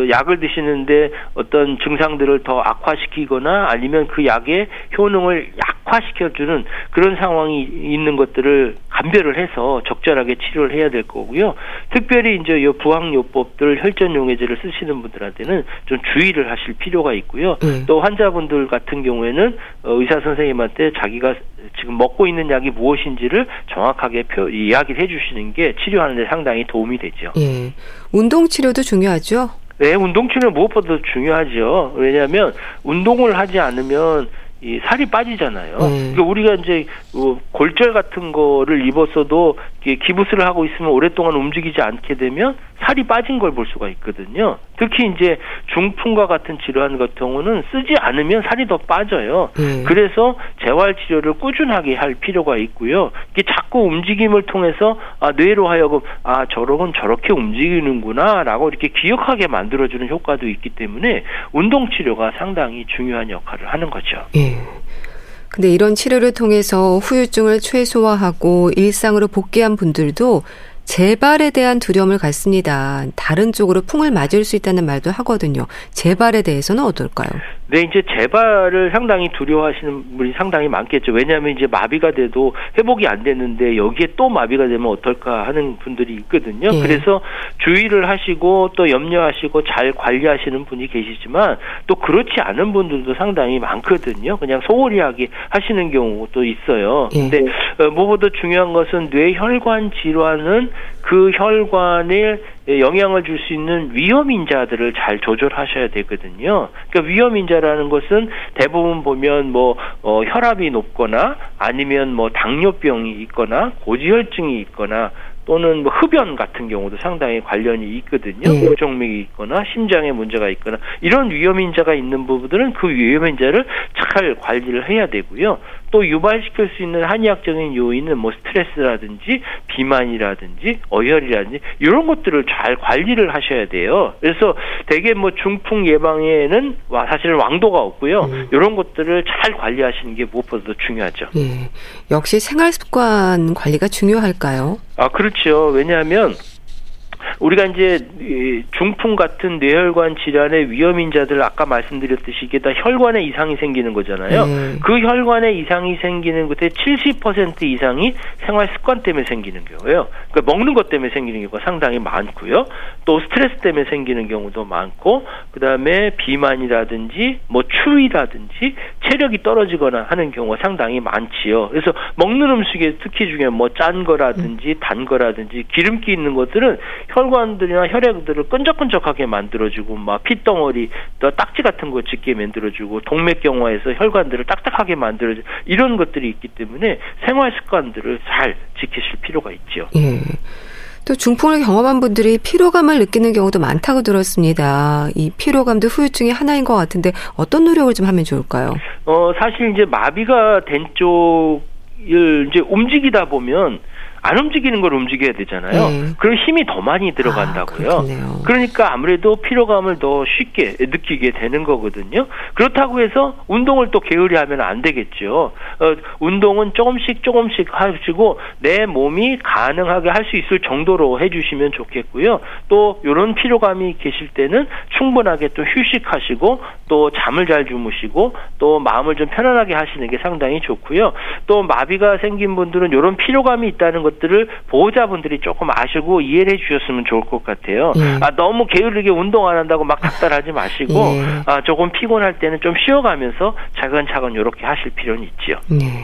약을 드시는데 어떤 증상들을 더 악화시키거나 아니면 그 약의 효능을 약화시켜주는 그런 상황이 있는 것들을 감별을 해서 적절하게 치료를 해야 될 거고요. 특별히 이제 이 부항요법들 혈전용해제를 쓰시는 분들한테는 좀 주의를 하실 필요가 있고요. 음. 또 환자분들 같은 경우에는 의사 선생님한테 자기가 지금 먹고 있는 약이 무엇인지를 정확하게 표, 이야기를 해주시는 게 치료하는 데 상당히 도움이 되죠. 예, 운동치료도 중요하죠? 네, 운동치료는 무엇보다 중요하죠. 왜냐하면 운동을 하지 않으면 이 살이 빠지잖아요. 음. 그러니까 우리가 이제 골절 같은 거를 입었어도 기부스를 하고 있으면 오랫동안 움직이지 않게 되면 살이 빠진 걸 볼 수가 있거든요. 특히 이제 중풍과 같은 질환 같은 경우는 쓰지 않으면 살이 더 빠져요. 음. 그래서 재활치료를 꾸준하게 할 필요가 있고요. 이게 자꾸 움직임을 통해서 아, 뇌로 하여금 아 저런 저렇게 움직이는구나 라고 이렇게 기억하게 만들어주는 효과도 있기 때문에 운동치료가 상당히 중요한 역할을 하는 거죠. 예. 근데 이런 치료를 통해서 후유증을 최소화하고 일상으로 복귀한 분들도 재발에 대한 두려움을 갖습니다. 다른 쪽으로 풍을 맞을 수 있다는 말도 하거든요. 재발에 대해서는 어떨까요? 네, 이제 재발을 상당히 두려워하시는 분이 상당히 많겠죠. 왜냐하면 이제 마비가 돼도 회복이 안 됐는데 여기에 또 마비가 되면 어떨까 하는 분들이 있거든요. 예. 그래서 주의를 하시고 또 염려하시고 잘 관리하시는 분이 계시지만 또 그렇지 않은 분들도 상당히 많거든요. 그냥 소홀히 하기 하시는 경우도 있어요. 예. 근데 무엇보다 중요한 것은 뇌혈관 질환은 그 혈관에 영향을 줄 수 있는 위험인자들을 잘 조절하셔야 되거든요. 그러니까 위험인자라는 것은 대부분 보면 뭐 어, 혈압이 높거나 아니면 뭐 당뇨병이 있거나 고지혈증이 있거나 또는 뭐 흡연 같은 경우도 상당히 관련이 있거든요. 음. 고정맥이 있거나 심장에 문제가 있거나 이런 위험인자가 있는 부분들은 그 위험인자를 잘 관리를 해야 되고요. 또 유발시킬 수 있는 한의학적인 요인은 뭐 스트레스라든지 비만이라든지 어혈이라든지 이런 것들을 잘 관리를 하셔야 돼요. 그래서 대개 뭐 중풍 예방에는 와 사실은 왕도가 없고요. 음. 이런 것들을 잘 관리하시는 게 무엇보다도 중요하죠. 예. 역시 생활습관 관리가 중요할까요? 아, 그렇죠. 왜냐하면 우리가 이제 중풍 같은 뇌혈관 질환의 위험인자들 아까 말씀드렸듯이 이게 다 혈관에 이상이 생기는 거잖아요. 음. 그 혈관에 이상이 생기는 것의 칠십 퍼센트 이상이 생활 습관 때문에 생기는 거예요. 그러니까 먹는 것 때문에 생기는 경우가 상당히 많고요. 또 스트레스 때문에 생기는 경우도 많고 그다음에 비만이라든지 뭐 추위라든지 체력이 떨어지거나 하는 경우가 상당히 많지요. 그래서 먹는 음식에 특히 중요한 뭐 짠 거라든지 단 거라든지 기름기 있는 것들은 혈관들이나 혈액들을 끈적끈적하게 만들어주고 막 핏덩어리 또 딱지 같은 거 짙게 만들어주고 동맥경화에서 혈관들을 딱딱하게 만들어주고 이런 것들이 있기 때문에 생활습관들을 잘 지키실 필요가 있죠. 예. 또 중풍을 경험한 분들이 피로감을 느끼는 경우도 많다고 들었습니다. 이 피로감도 후유증의 하나인 것 같은데 어떤 노력을 좀 하면 좋을까요? 어 사실 이제 마비가 된 쪽을 이제 움직이다 보면 안 움직이는 걸 움직여야 되잖아요. 네. 그럼 힘이 더 많이 들어간다고요. 아, 그러니까 아무래도 피로감을 더 쉽게 느끼게 되는 거거든요. 그렇다고 해서 운동을 또 게으리 하면 안 되겠죠. 어, 운동은 조금씩 조금씩 하시고 내 몸이 가능하게 할 수 있을 정도로 해주시면 좋겠고요. 또 이런 피로감이 계실 때는 충분하게 또 휴식하시고 또 잠을 잘 주무시고 또 마음을 좀 편안하게 하시는 게 상당히 좋고요. 또 마비가 생긴 분들은 이런 피로감이 있다는 것 들을 보호자분들이 조금 아시고 이해를 해주셨으면 좋을 것 같아요. 예. 아, 너무 게으르게 운동 안 한다고 막 닥달하지 마시고 예. 아, 조금 피곤할 때는 좀 쉬어가면서 차근차근 이렇게 하실 필요는 있지요. 예.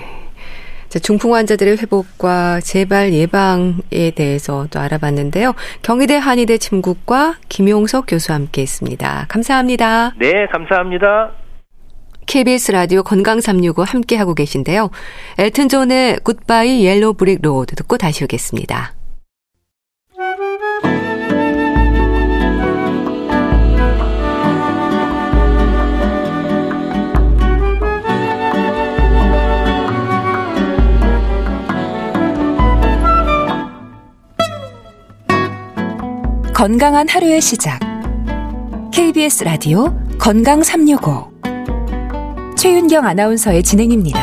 자, 중풍 환자들의 회복과 재발 예방에 대해서 또 알아봤는데요. 경희대 한의대 침구과 김용석 교수와 함께했습니다. 감사합니다. 네, 감사합니다. 케이비에스 라디오 건강 삼육오 함께하고 계신데요. 엘튼 존의 굿바이 옐로우 브릭 로드 듣고 다시 오겠습니다. 건강한 하루의 시작. 케이비에스 라디오 건강 삼육오. 최윤경 아나운서의 진행입니다.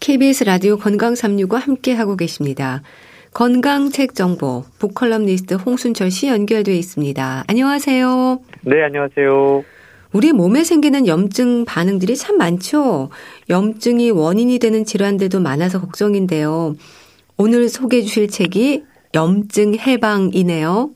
케이비에스 라디오 건강 삼육오 함께하고 계십니다. 건강책 정보, 북컬럼니스트 홍순철 씨 연결되어 있습니다. 안녕하세요. 네, 안녕하세요. 우리 몸에 생기는 염증 반응들이 참 많죠. 염증이 원인이 되는 질환들도 많아서 걱정인데요. 오늘 소개해 주실 책이 염증 해방이네요.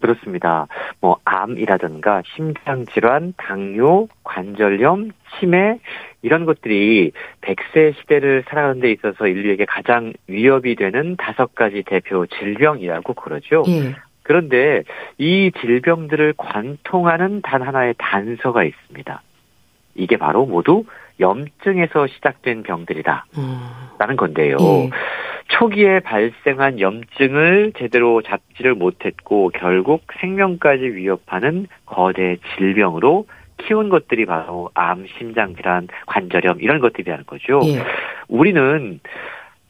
그렇습니다. 뭐 암이라든가 심장질환, 당뇨, 관절염, 치매 이런 것들이 백 세 시대를 살아가는 데 있어서 인류에게 가장 위협이 되는 다섯 가지 대표 질병이라고 그러죠. 예. 그런데 이 질병들을 관통하는 단 하나의 단서가 있습니다. 이게 바로 모두 염증에서 시작된 병들이다 라는 건데요. 예. 초기에 발생한 염증을 제대로 잡지를 못했고 결국 생명까지 위협하는 거대 질병으로 키운 것들이 바로 암, 심장질환, 관절염 이런 것들이라는 거죠. 예. 우리는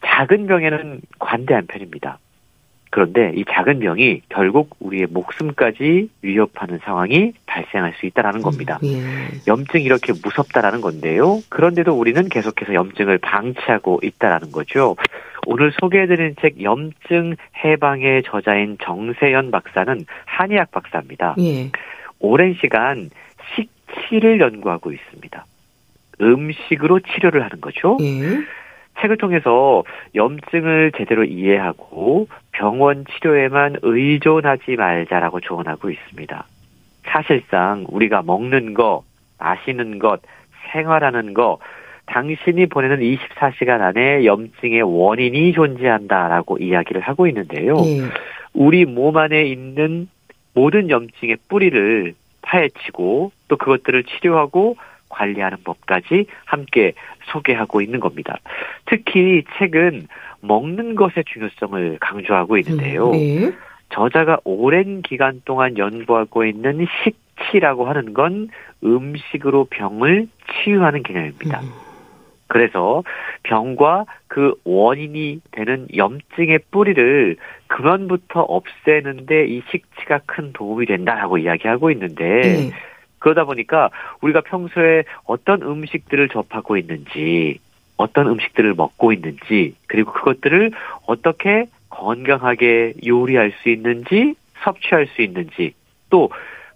작은 병에는 관대한 편입니다. 그런데 이 작은 병이 결국 우리의 목숨까지 위협하는 상황이 발생할 수 있다는 겁니다. 예. 염증이 이렇게 무섭다라는 건데요. 그런데도 우리는 계속해서 염증을 방치하고 있다는 거죠. 오늘 소개해드린 책 염증 해방의 저자인 정세현 박사는 한의학 박사입니다. 예. 오랜 시간 식치를 연구하고 있습니다. 음식으로 치료를 하는 거죠. 예. 책을 통해서 염증을 제대로 이해하고 병원 치료에만 의존하지 말자라고 조언하고 있습니다. 사실상 우리가 먹는 것, 마시는 것, 생활하는 것, 당신이 보내는 이십사 시간 안에 염증의 원인이 존재한다라고 이야기를 하고 있는데요. 예. 우리 몸 안에 있는 모든 염증의 뿌리를 파헤치고 또 그것들을 치료하고 관리하는 법까지 함께 소개하고 있는 겁니다. 특히 책은 먹는 것의 중요성을 강조하고 있는데요. 네. 저자가 오랜 기간 동안 연구하고 있는 식치라고 하는 건 음식으로 병을 치유하는 개념입니다. 음. 그래서 병과 그 원인이 되는 염증의 뿌리를 근원부터 없애는데 이 식치가 큰 도움이 된다라고 이야기하고 있는데 네. 그러다 보니까 우리가 평소에 어떤 음식들을 접하고 있는지, 어떤 음식들을 먹고 있는지, 그리고 그것들을 어떻게 건강하게 요리할 수 있는지, 섭취할 수 있는지, 또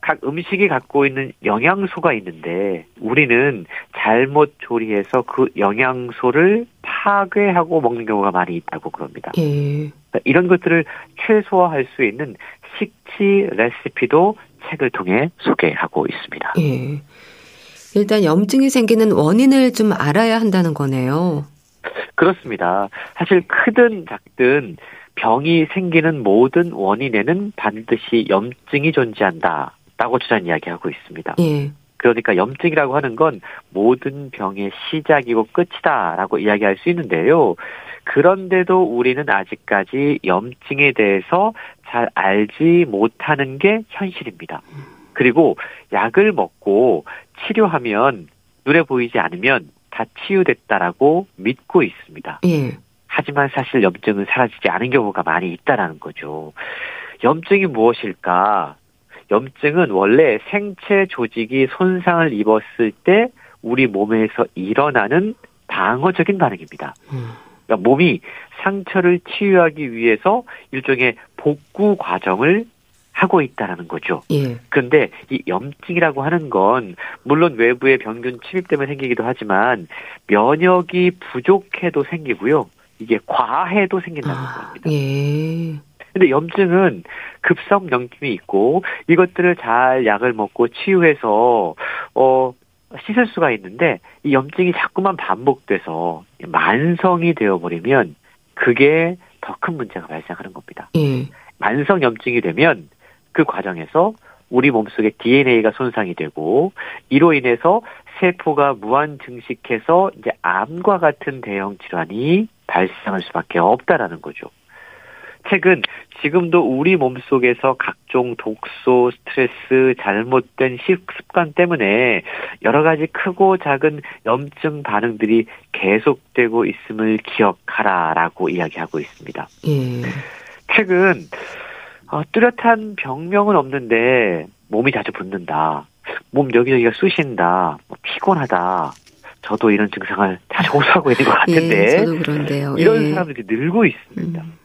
각 음식이 갖고 있는 영양소가 있는데 우리는 잘못 조리해서 그 영양소를 파괴하고 먹는 경우가 많이 있다고 그럽니다. 예. 이런 것들을 최소화할 수 있는 식치 레시피도 책을 통해 소개하고 있습니다. 예. 일단 염증이 생기는 원인을 좀 알아야 한다는 거네요. 그렇습니다. 사실 크든 작든 병이 생기는 모든 원인에는 반드시 염증이 존재한다라고 저자는 이야기하고 있습니다. 예. 그러니까 염증이라고 하는 건 모든 병의 시작이고 끝이다라고 이야기할 수 있는데요. 그런데도 우리는 아직까지 염증에 대해서 잘 알지 못하는 게 현실입니다. 그리고 약을 먹고 치료하면 눈에 보이지 않으면 다 치유됐다라고 믿고 있습니다. 예. 하지만 사실 염증은 사라지지 않은 경우가 많이 있다라는 거죠. 염증이 무엇일까? 염증은 원래 생체 조직이 손상을 입었을 때 우리 몸에서 일어나는 방어적인 반응입니다. 음. 그러니까 몸이 상처를 치유하기 위해서 일종의 복구 과정을 하고 있다라는 거죠. 예. 그런데 이 염증이라고 하는 건 물론 외부의 병균 침입 때문에 생기기도 하지만 면역이 부족해도 생기고요. 이게 과해도 생긴다는 아, 겁니다. 예. 근데 염증은 급성 염증이 있고 이것들을 잘 약을 먹고 치유해서 어 씻을 수가 있는데 이 염증이 자꾸만 반복돼서 만성이 되어버리면 그게 더 큰 문제가 발생하는 겁니다. 예. 만성 염증이 되면 그 과정에서 우리 몸속의 디엔에이가 손상이 되고 이로 인해서 세포가 무한 증식해서 이제 암과 같은 대형 질환이 발생할 수밖에 없다라는 거죠. 책은 지금도 우리 몸속에서 각종 독소, 스트레스, 잘못된 식습관 때문에 여러 가지 크고 작은 염증 반응들이 계속되고 있음을 기억하라라고 이야기하고 있습니다. 예. 책은 어, 뚜렷한 병명은 없는데 몸이 자주 붓는다, 몸 여기저기가 쑤신다, 피곤하다, 저도 이런 증상을 자주 호소하고 있는 것 같은데 예, 저도 그런데요. 예. 이런 사람들이 늘고 있습니다. 음.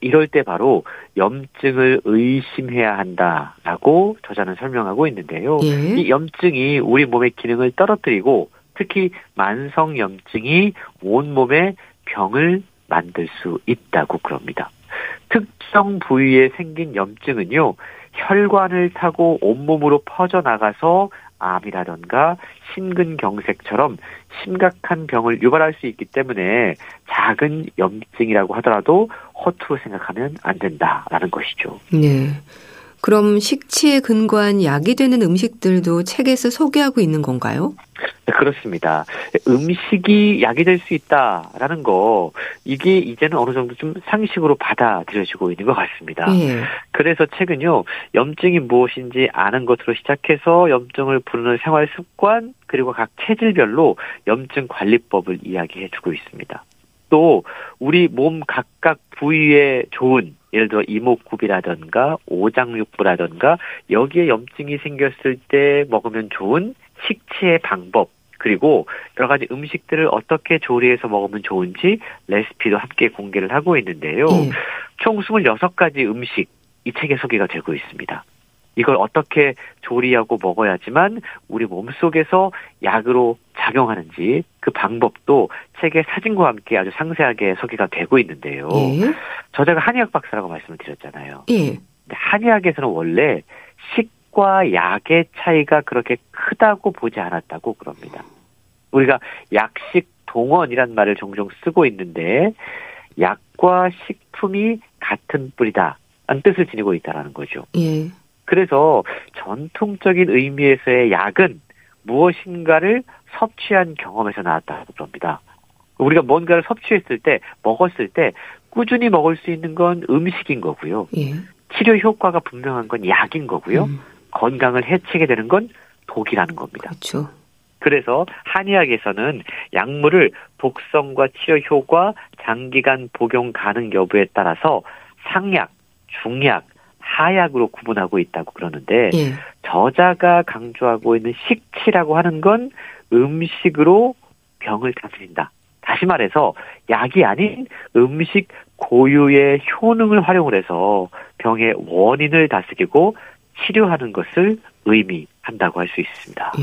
이럴 때 바로 염증을 의심해야 한다라고 저자는 설명하고 있는데요. 예. 이 염증이 우리 몸의 기능을 떨어뜨리고 특히 만성 염증이 온몸에 병을 만들 수 있다고 그럽니다. 특정 부위에 생긴 염증은요, 혈관을 타고 온몸으로 퍼져나가서 암이라던가 심근경색처럼 심각한 병을 유발할 수 있기 때문에 작은 염증이라고 하더라도 허투루 생각하면 안 된다라는 것이죠. 네. 그럼 식치에 근거한 약이 되는 음식들도 책에서 소개하고 있는 건가요? 네, 그렇습니다. 음식이 약이 될 수 있다라는 거, 이게 이제는 어느 정도 좀 상식으로 받아들여지고 있는 것 같습니다. 예. 그래서 책은요, 염증이 무엇인지 아는 것으로 시작해서 염증을 부르는 생활 습관, 그리고 각 체질별로 염증 관리법을 이야기해주고 있습니다. 또 우리 몸 각각 부위에 좋은, 예를 들어 이목구비라든가 오장육부라든가 여기에 염증이 생겼을 때 먹으면 좋은 식치의 방법, 그리고 여러 가지 음식들을 어떻게 조리해서 먹으면 좋은지 레시피도 함께 공개를 하고 있는데요. 음. 총 스물여섯 가지 음식, 이 책에 소개가 되고 있습니다. 이걸 어떻게 조리하고 먹어야지만 우리 몸속에서 약으로 작용하는지 그 방법도 책의 사진과 함께 아주 상세하게 소개가 되고 있는데요. 예. 저자가 한의학 박사라고 말씀을 드렸잖아요. 예. 한의학에서는 원래 식과 약의 차이가 그렇게 크다고 보지 않았다고 그럽니다. 우리가 약식 동원이란 말을 종종 쓰고 있는데 약과 식품이 같은 뿌리다, 라는 뜻을 지니고 있다는 거죠. 예. 그래서 전통적인 의미에서의 약은 무엇인가를 섭취한 경험에서 나왔다고 그럽니다. 우리가 뭔가를 섭취했을 때, 먹었을 때 꾸준히 먹을 수 있는 건 음식인 거고요. 예. 치료 효과가 분명한 건 약인 거고요. 음. 건강을 해치게 되는 건 독이라는 겁니다. 그렇죠. 그래서 한의학에서는 약물을 독성과 치료 효과, 장기간 복용 가능 여부에 따라서 상약, 중약, 하약으로 구분하고 있다고 그러는데 예. 저자가 강조하고 있는 식치라고 하는 건 음식으로 병을 다스린다. 다시 말해서 약이 아닌 음식 고유의 효능을 활용을 해서 병의 원인을 다스리고 치료하는 것을 의미한다고 할 수 있습니다. 예.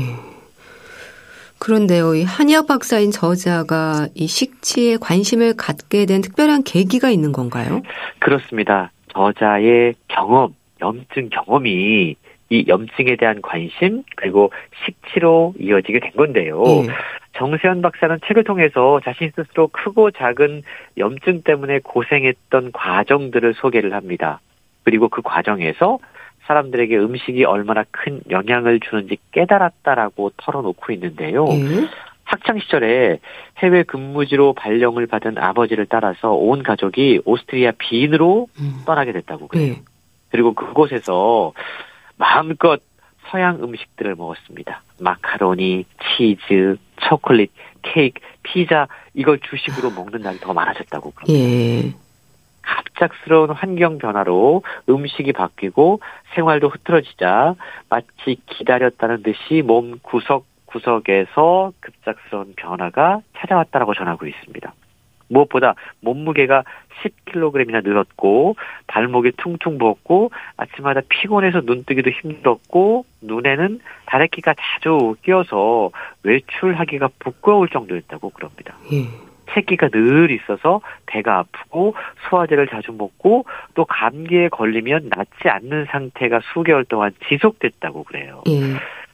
그런데요, 이 한의학 박사인 저자가 이 식치에 관심을 갖게 된 특별한 계기가 있는 건가요? 그렇습니다. 저자의 경험, 염증 경험이 이 염증에 대한 관심 그리고 식치로 이어지게 된 건데요. 예. 정세현 박사는 책을 통해서 자신 스스로 크고 작은 염증 때문에 고생했던 과정들을 소개를 합니다. 그리고 그 과정에서 사람들에게 음식이 얼마나 큰 영향을 주는지 깨달았다라고 털어놓고 있는데요. 예. 학창시절에 해외 근무지로 발령을 받은 아버지를 따라서 온 가족이 오스트리아 빈으로 음. 떠나게 됐다고 그래요. 네. 그리고 그곳에서 마음껏 서양 음식들을 먹었습니다. 마카로니, 치즈, 초콜릿, 케이크, 피자, 이걸 주식으로 먹는 날이 더 많아졌다고 그래요. 예. 갑작스러운 환경 변화로 음식이 바뀌고 생활도 흐트러지자 마치 기다렸다는 듯이 몸 구석 구석에서 급작스러운 변화가 찾아왔다라고 전하고 있습니다. 무엇보다 몸무게가 십 킬로그램이나 늘었고 발목이 퉁퉁 부었고 아침마다 피곤해서 눈뜨기도 힘들었고 눈에는 다래끼가 자주 끼어서 외출하기가 부끄러울 정도였다고 그럽니다. 예. 새끼가 늘 있어서 배가 아프고 소화제를 자주 먹고 또 감기에 걸리면 낫지 않는 상태가 수개월 동안 지속됐다고 그래요. 예.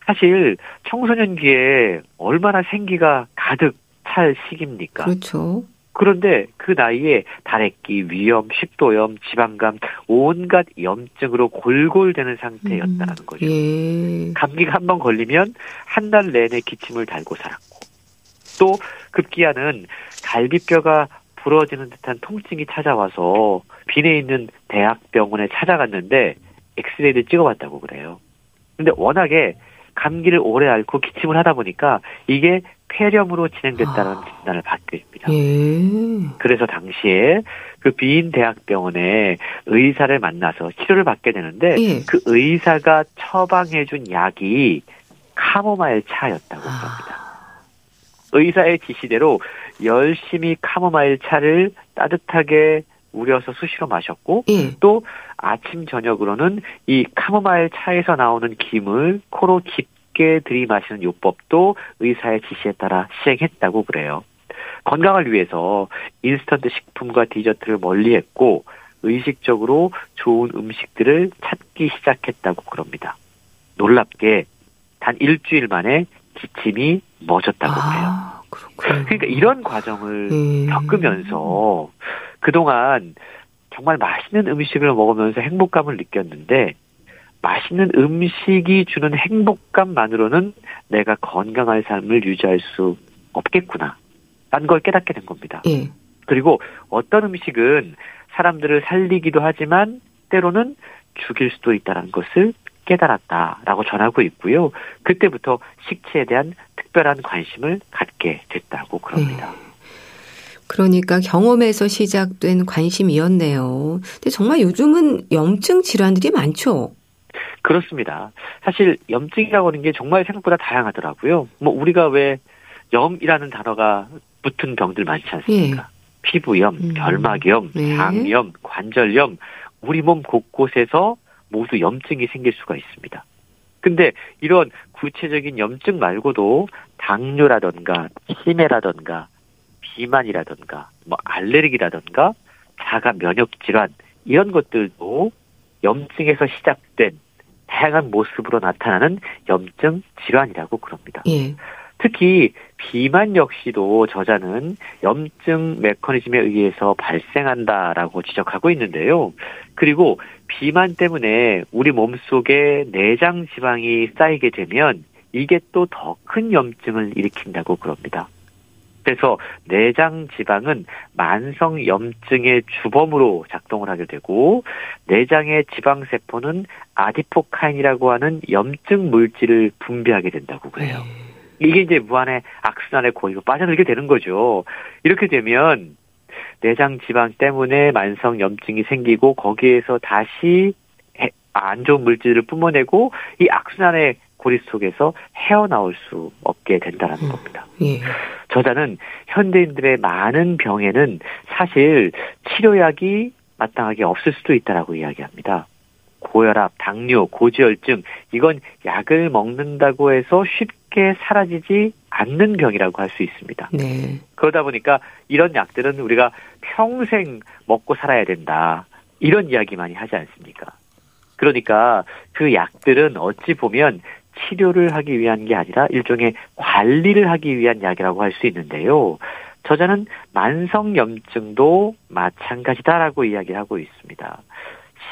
사실 청소년기에 얼마나 생기가 가득 찰 시기입니까? 그렇죠. 그런데 그 나이에 다래끼, 위염, 식도염, 지방감, 온갖 염증으로 골골대는 상태였다는 음, 거죠. 예. 감기가 한번 걸리면 한 달 내내 기침을 달고 살았고, 또 급기야는 갈비뼈가 부러지는 듯한 통증이 찾아와서 빈에 있는 대학병원에 찾아갔는데 엑스레이를 찍어봤다고 그래요. 근데 워낙에 감기를 오래 앓고 기침을 하다 보니까 이게 폐렴으로 진행됐다는 아. 진단을 받게 됩니다. 예. 그래서 당시에 그 비인 대학병원에 의사를 만나서 치료를 받게 되는데 예. 그 의사가 처방해준 약이 카모마일 차였다고 합니다. 아. 의사의 지시대로 열심히 카모마일 차를 따뜻하게 우려서 수시로 마셨고 예. 또 아침 저녁으로는 이 카모마일 차에서 나오는 김을 코로 깊게 들이마시는 요법도 의사의 지시에 따라 시행했다고 그래요. 건강을 위해서 인스턴트 식품과 디저트를 멀리했고 의식적으로 좋은 음식들을 찾기 시작했다고 그럽니다. 놀랍게 단 일주일 만에 기침이 멎었다고 그래요. 아, 그러니까 이런 과정을 예. 겪으면서 그동안 정말 맛있는 음식을 먹으면서 행복감을 느꼈는데 맛있는 음식이 주는 행복감만으로는 내가 건강한 삶을 유지할 수 없겠구나 라는 걸 깨닫게 된 겁니다. 예. 그리고 어떤 음식은 사람들을 살리기도 하지만 때로는 죽일 수도 있다는 것을 깨달았다라고 전하고 있고요. 그때부터 식체에 대한 특별한 관심을 갖게 됐다고 그럽니다. 예. 그러니까 경험에서 시작된 관심이었네요. 근데 정말 요즘은 염증 질환들이 많죠? 그렇습니다. 사실 염증이라고 하는 게 정말 생각보다 다양하더라고요. 뭐 우리가 왜 염이라는 단어가 붙은 병들 많지 않습니까? 예. 피부염, 음. 결막염, 네. 장염, 관절염, 우리 몸 곳곳에서 모두 염증이 생길 수가 있습니다. 근데 이런 구체적인 염증 말고도 당뇨라든가 치매라든가 비만이라든가 뭐 알레르기라든가 자가 면역 질환 이런 것들도 염증에서 시작된 다양한 모습으로 나타나는 염증 질환이라고 그럽니다. 예. 특히 비만 역시도 저자는 염증 메커니즘에 의해서 발생한다라고 지적하고 있는데요. 그리고 비만 때문에 우리 몸속에 내장 지방이 쌓이게 되면 이게 또 더 큰 염증을 일으킨다고 그럽니다. 그래서 내장 지방은 만성 염증의 주범으로 작동을 하게 되고 내장의 지방세포는 아디포카인이라고 하는 염증 물질을 분비하게 된다고 그래요. 이게 이제 무한의 악순환의 고리로 빠져들게 되는 거죠. 이렇게 되면 내장 지방 때문에 만성 염증이 생기고 거기에서 다시 안 좋은 물질을 뿜어내고 이 악순환의 고리 속에서 헤어나올 수 없게 된다는 음, 겁니다. 예. 저자는 현대인들의 많은 병에는 사실 치료약이 마땅하게 없을 수도 있다라고 이야기합니다. 고혈압, 당뇨, 고지혈증 이건 약을 먹는다고 해서 쉽게 사라지지 않는 병이라고 할 수 있습니다. 네. 그러다 보니까 이런 약들은 우리가 평생 먹고 살아야 된다. 이런 이야기 많이 하지 않습니까? 그러니까 그 약들은 어찌 보면 치료를 하기 위한 게 아니라 일종의 관리를 하기 위한 약이라고 할 수 있는데요. 저자는 만성염증도 마찬가지다라고 이야기를 하고 있습니다.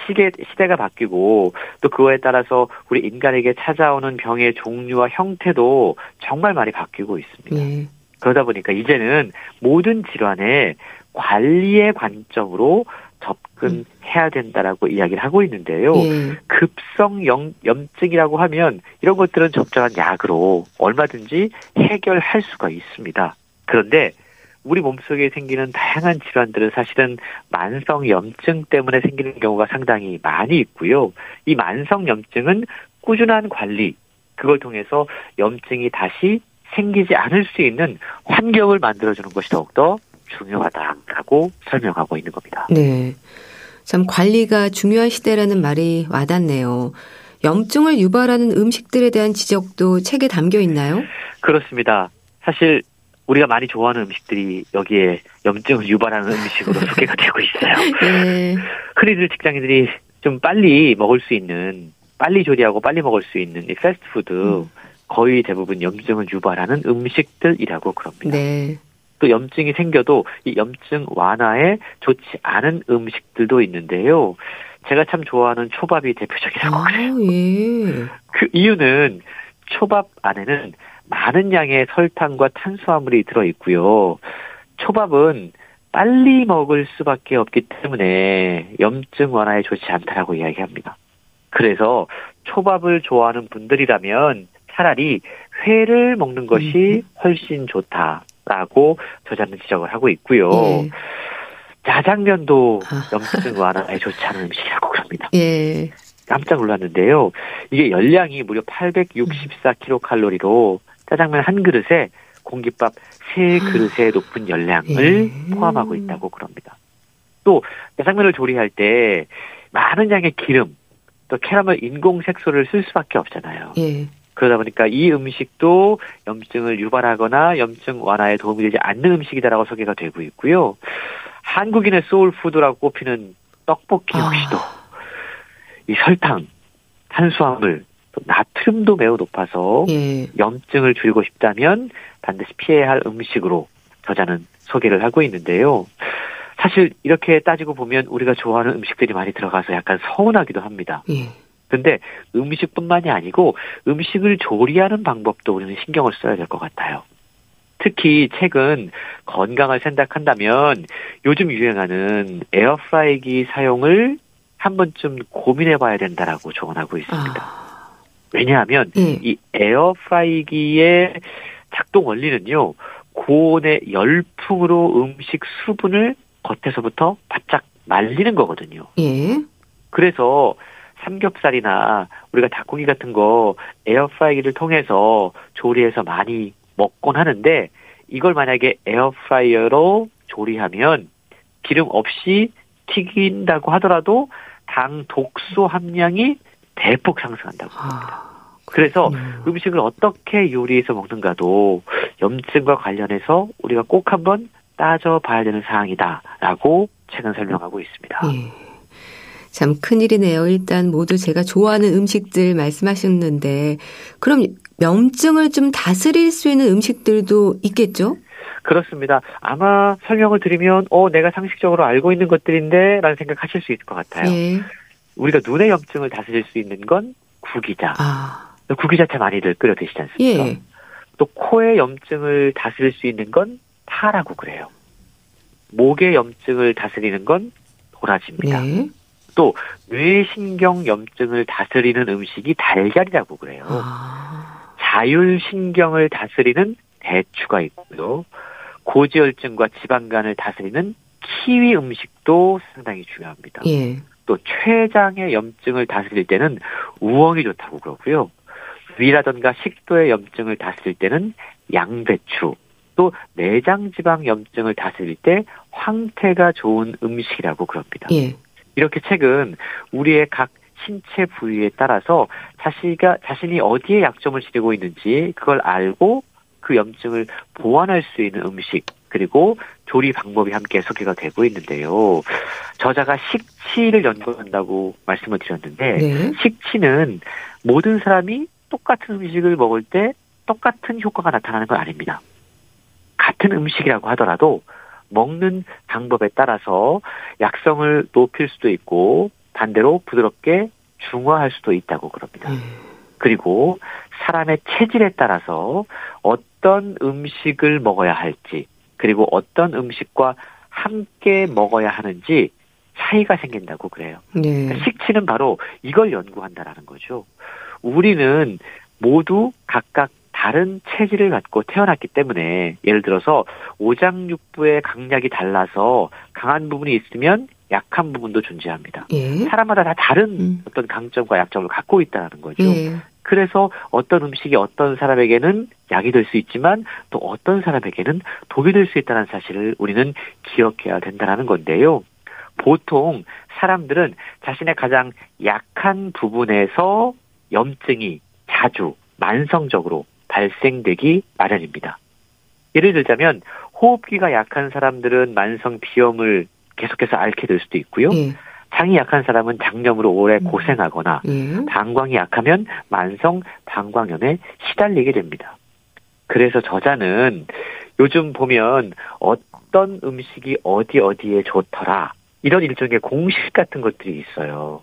시계, 시대가 바뀌고 또 그거에 따라서 우리 인간에게 찾아오는 병의 종류와 형태도 정말 많이 바뀌고 있습니다. 네. 그러다 보니까 이제는 모든 질환에 관리의 관점으로 접근해야 된다라고 이야기를 하고 있는데요. 예. 급성 염, 염증이라고 하면 이런 것들은 적절한 약으로 얼마든지 해결할 수가 있습니다. 그런데 우리 몸속에 생기는 다양한 질환들은 사실은 만성 염증 때문에 생기는 경우가 상당히 많이 있고요. 이 만성 염증은 꾸준한 관리, 그걸 통해서 염증이 다시 생기지 않을 수 있는 환경을 만들어주는 것이 더욱더 중요하다라고 설명하고 있는 겁니다. 네, 참 관리가 중요한 시대라는 말이 와닿네요. 염증을 유발하는 음식들에 대한 지적도 책에 담겨 있나요? 그렇습니다. 사실 우리가 많이 좋아하는 음식들이 여기에 염증을 유발하는 음식으로 소개가 되고 있어요. 네. 흔히들 직장인들이 좀 빨리 먹을 수 있는, 빨리 조리하고 빨리 먹을 수 있는 이 패스트푸드 음. 거의 대부분 염증을 유발하는 음식들이라고 그럽니다. 네. 또 염증이 생겨도 이 염증 완화에 좋지 않은 음식들도 있는데요. 제가 참 좋아하는 초밥이 대표적이라고 아, 그래요. 예. 그 이유는 초밥 안에는 많은 양의 설탕과 탄수화물이 들어있고요. 초밥은 빨리 먹을 수밖에 없기 때문에 염증 완화에 좋지 않다라고 이야기합니다. 그래서 초밥을 좋아하는 분들이라면 차라리 회를 먹는 것이 훨씬 좋다라고 저자는 지적을 하고 있고요. 예. 짜장면도 염증 완화에 좋지 않은 음식이라고 그럽니다. 예. 깜짝 놀랐는데요. 이게 열량이 무려 팔백육십사 킬로칼로리로 짜장면 한 그릇에 공깃밥 세 그릇의 높은 열량을 예. 포함하고 있다고 그럽니다. 또 짜장면을 조리할 때 많은 양의 기름, 또 캐러멜 인공 색소를 쓸 수밖에 없잖아요. 예. 그러다 보니까 이 음식도 염증을 유발하거나 염증 완화에 도움이 되지 않는 음식이다라고 소개가 되고 있고요. 한국인의 소울푸드라고 꼽히는 떡볶이 역시도 아. 이 설탕, 탄수화물, 또 나트륨도 매우 높아서 예. 염증을 줄이고 싶다면 반드시 피해야 할 음식으로 저자는 소개를 하고 있는데요. 사실 이렇게 따지고 보면 우리가 좋아하는 음식들이 많이 들어가서 약간 서운하기도 합니다. 예. 근데 음식뿐만이 아니고 음식을 조리하는 방법도 우리는 신경을 써야 될 것 같아요. 특히 최근 건강을 생각한다면 요즘 유행하는 에어프라이기 사용을 한 번쯤 고민해봐야 된다라고 조언하고 있습니다. 아... 왜냐하면 예. 이 에어프라이기의 작동 원리는요. 고온의 열풍으로 음식 수분을 겉에서부터 바짝 말리는 거거든요. 예. 그래서 삼겹살이나 우리가 닭고기 같은 거 에어프라이기를 통해서 조리해서 많이 먹곤 하는데 이걸 만약에 에어프라이어로 조리하면 기름 없이 튀긴다고 하더라도 당 독소 함량이 대폭 상승한다고 합니다. 아, 그래서 음식을 어떻게 요리해서 먹는가도 염증과 관련해서 우리가 꼭 한번 따져봐야 되는 사항이다라고 최근 설명하고 있습니다. 예, 참 큰일이네요. 일단 모두 제가 좋아하는 음식들 말씀하셨는데 그럼 염증을 좀 다스릴 수 있는 음식들도 있겠죠? 그렇습니다. 아마 설명을 드리면 어 내가 상식적으로 알고 있는 것들인데 라는 생각하실 수 있을 것 같아요. 예. 우리가 눈의 염증을 다스릴 수 있는 건 구기자. 아. 구기자채 많이들 끓여 드시지 않습니까? 예. 또 코의 염증을 다스릴 수 있는 건 파라고 그래요. 목의 염증을 다스리는 건 도라지입니다. 예. 또 뇌신경 염증을 다스리는 음식이 달걀이라고 그래요. 아. 자율신경을 다스리는 대추가 있고요. 고지혈증과 지방간을 다스리는 키위 음식도 상당히 중요합니다. 예. 또 췌장의 염증을 다스릴 때는 우엉이 좋다고 그러고요. 위라던가 식도의 염증을 다스릴 때는 양배추, 또 내장지방 염증을 다스릴 때 황태가 좋은 음식이라고 그럽니다. 예. 이렇게 책은 우리의 각 신체 부위에 따라서 자신이가, 자신이 어디에 약점을 지니고 있는지 그걸 알고 그 염증을 보완할 수 있는 음식 그리고 조리 방법이 함께 소개가 되고 있는데요. 저자가 식치를 연구한다고 말씀을 드렸는데 네. 식치는 모든 사람이 똑같은 음식을 먹을 때 똑같은 효과가 나타나는 건 아닙니다. 같은 음식이라고 하더라도 먹는 방법에 따라서 약성을 높일 수도 있고 반대로 부드럽게 중화할 수도 있다고 그럽니다. 네. 그리고 사람의 체질에 따라서 어떤 음식을 먹어야 할지 그리고 어떤 음식과 함께 먹어야 하는지 차이가 생긴다고 그래요. 네. 그러니까 식치는 바로 이걸 연구한다라는 거죠. 우리는 모두 각각 다른 체질을 갖고 태어났기 때문에 예를 들어서 오장육부의 강약이 달라서 강한 부분이 있으면 약한 부분도 존재합니다. 예. 사람마다 다 다른 음. 어떤 강점과 약점을 갖고 있다는 거죠. 예. 그래서 어떤 음식이 어떤 사람에게는 약이 될 수 있지만 또 어떤 사람에게는 독이 될 수 있다는 사실을 우리는 기억해야 된다는 건데요. 보통 사람들은 자신의 가장 약한 부분에서 염증이 자주 만성적으로 발생되기 마련입니다. 예를 들자면 호흡기가 약한 사람들은 만성 비염을 계속해서 앓게 될 수도 있고요. 예. 장이 약한 사람은 장염으로 오래 고생하거나 예. 방광이 약하면 만성 방광염에 시달리게 됩니다. 그래서 저자는 요즘 보면 어떤 음식이 어디 어디에 좋더라 이런 일종의 공식 같은 것들이 있어요.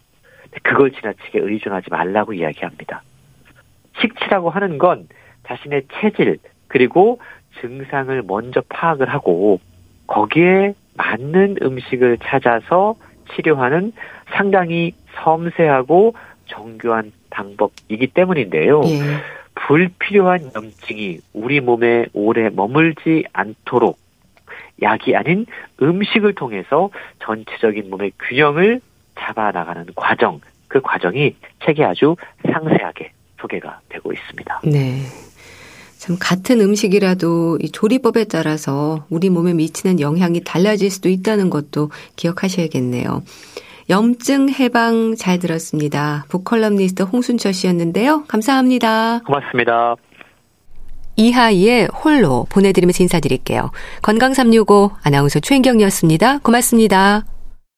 그걸 지나치게 의존하지 말라고 이야기합니다. 식치라고 하는 건 자신의 체질 그리고 증상을 먼저 파악을 하고 거기에 맞는 음식을 찾아서 치료하는 상당히 섬세하고 정교한 방법이기 때문인데요. 예. 불필요한 염증이 우리 몸에 오래 머물지 않도록 약이 아닌 음식을 통해서 전체적인 몸의 균형을 잡아나가는 과정, 그 과정이 책에 아주 상세하게 소개가 되고 있습니다. 네, 참 같은 음식이라도 이 조리법에 따라서 우리 몸에 미치는 영향이 달라질 수도 있다는 것도 기억하셔야겠네요. 염증 해방 잘 들었습니다. 북컬럼니스트 홍순철 씨였는데요. 감사합니다. 고맙습니다. 이하이의 홀로 보내드리면서 인사드릴게요. 건강 삼육오 아나운서 최인경이었습니다. 고맙습니다.